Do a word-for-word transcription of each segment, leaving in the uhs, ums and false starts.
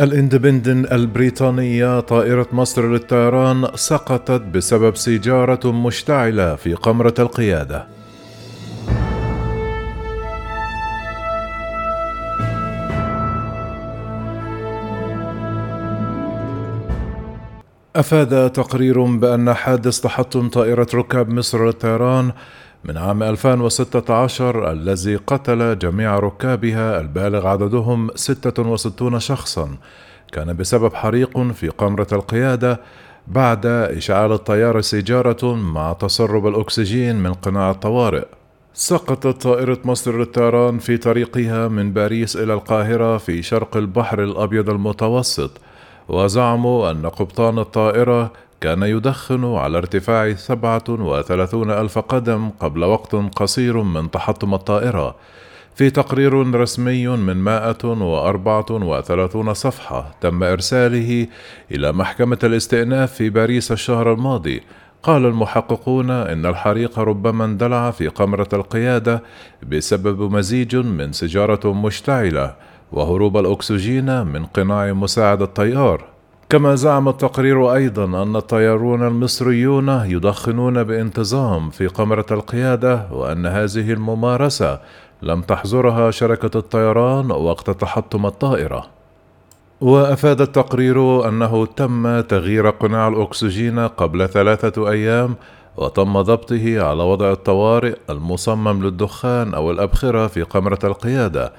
الاندبندنت البريطانية طائرة مصر للطيران سقطت بسبب سيجارة مشتعلة في قمرة القيادة. أفاد تقرير بأن حادث تحطم طائرة ركاب مصر للطيران من عام ألفين وستة عشر الذي قتل جميع ركابها البالغ عددهم ستة وستين شخصا كان بسبب حريق في قمرة القيادة بعد إشعال الطيارة سيجارة مع تسرب الأكسجين من قناع الطوارئ. سقطت طائرة مصر للطيران في طريقها من باريس إلى القاهرة في شرق البحر الأبيض المتوسط، وزعموا أن قبطان الطائرة كان يدخن على ارتفاع سبعة وثلاثين ألف قدم قبل وقت قصير من تحطم الطائرة. في تقرير رسمي من مائة وأربعة وثلاثين صفحة تم إرساله إلى محكمة الاستئناف في باريس الشهر الماضي، قال المحققون إن الحريق ربما اندلع في قمرة القيادة بسبب مزيج من سيجارة مشتعلة وهروب الأكسجين من قناع مساعد الطيار. كما زعم التقرير أيضا أن الطيارون المصريون يدخنون بانتظام في قمرة القيادة، وأن هذه الممارسة لم تحظرها شركة الطيران وقت تحطم الطائرة. وأفاد التقرير أنه تم تغيير قناع الأكسجين قبل ثلاثة أيام، وتم ضبطه على وضع الطوارئ المصمم للدخان أو الأبخرة في قمرة القيادة،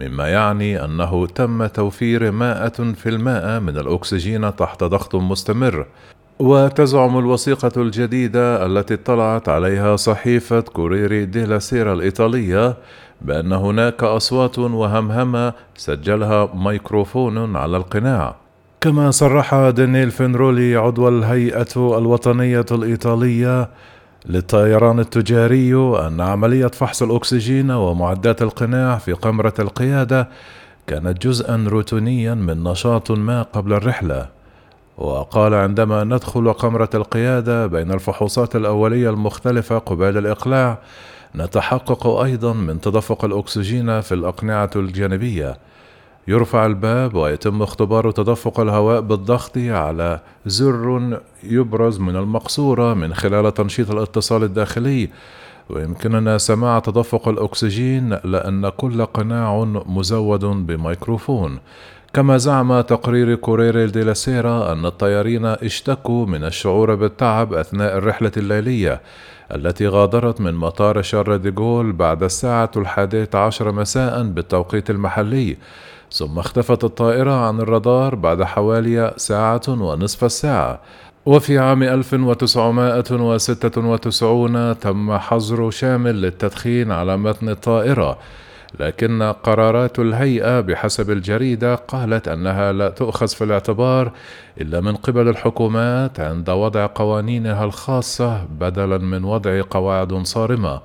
مما يعني أنه تم توفير مائة في المائة من الأكسجين تحت ضغط مستمر. وتزعم الوثيقة الجديدة التي اطلعت عليها صحيفة كوريري ديلا سيرا الإيطالية بأن هناك أصوات وهمهمة سجلها ميكروفون على القناع. كما صرح دانيل فنرولي عضو الهيئة الوطنية الإيطالية للطيران التجاري أن عملية فحص الأكسجين ومعدات القناع في قمرة القيادة كانت جزءا روتينيا من نشاط ما قبل الرحلة، وقال عندما ندخل قمرة القيادة بين الفحوصات الأولية المختلفة قبيل الإقلاع نتحقق أيضا من تدفق الأكسجين في الأقنعة الجانبية. يرفع الباب ويتم اختبار تدفق الهواء بالضغط على زر يبرز من المقصورة من خلال تنشيط الاتصال الداخلي، ويمكننا سماع تدفق الأكسجين لأن كل قناع مزود بميكروفون. كما زعم تقرير كوريري ديلا سيرا أن الطيارين اشتكوا من الشعور بالتعب أثناء الرحلة الليلية التي غادرت من مطار شارل ديغول بعد الساعة الحادية عشر مساء بالتوقيت المحلي، ثم اختفت الطائرة عن الرادار بعد حوالي ساعة ونصف الساعة. وفي عام ألف وتسعمائة وستة وتسعين تم حظر شامل للتدخين على متن الطائرة، لكن قرارات الهيئة بحسب الجريدة قالت أنها لا تؤخذ في الاعتبار إلا من قبل الحكومات عند وضع قوانينها الخاصة بدلا من وضع قواعد صارمة.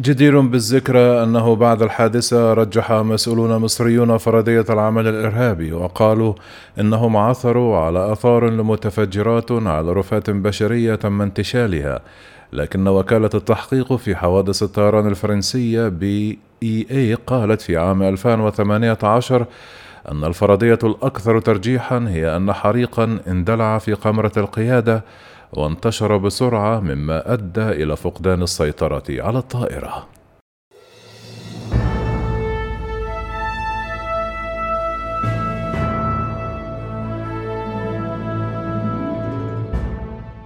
جدير بالذكر أنه بعد الحادثة رجح مسؤولون مصريون فرضية العمل الإرهابي، وقالوا إنهم عثروا على آثار لمتفجرات على رفات بشرية من انتشالها. لكن وكالة التحقيق في حوادث الطيران الفرنسية بي اي اي قالت في عام ألفين وثمانية عشر أن الفرضية الأكثر ترجيحا هي أن حريقا اندلع في قمرة القيادة وانتشر بسرعة مما أدى إلى فقدان السيطرة على الطائرة.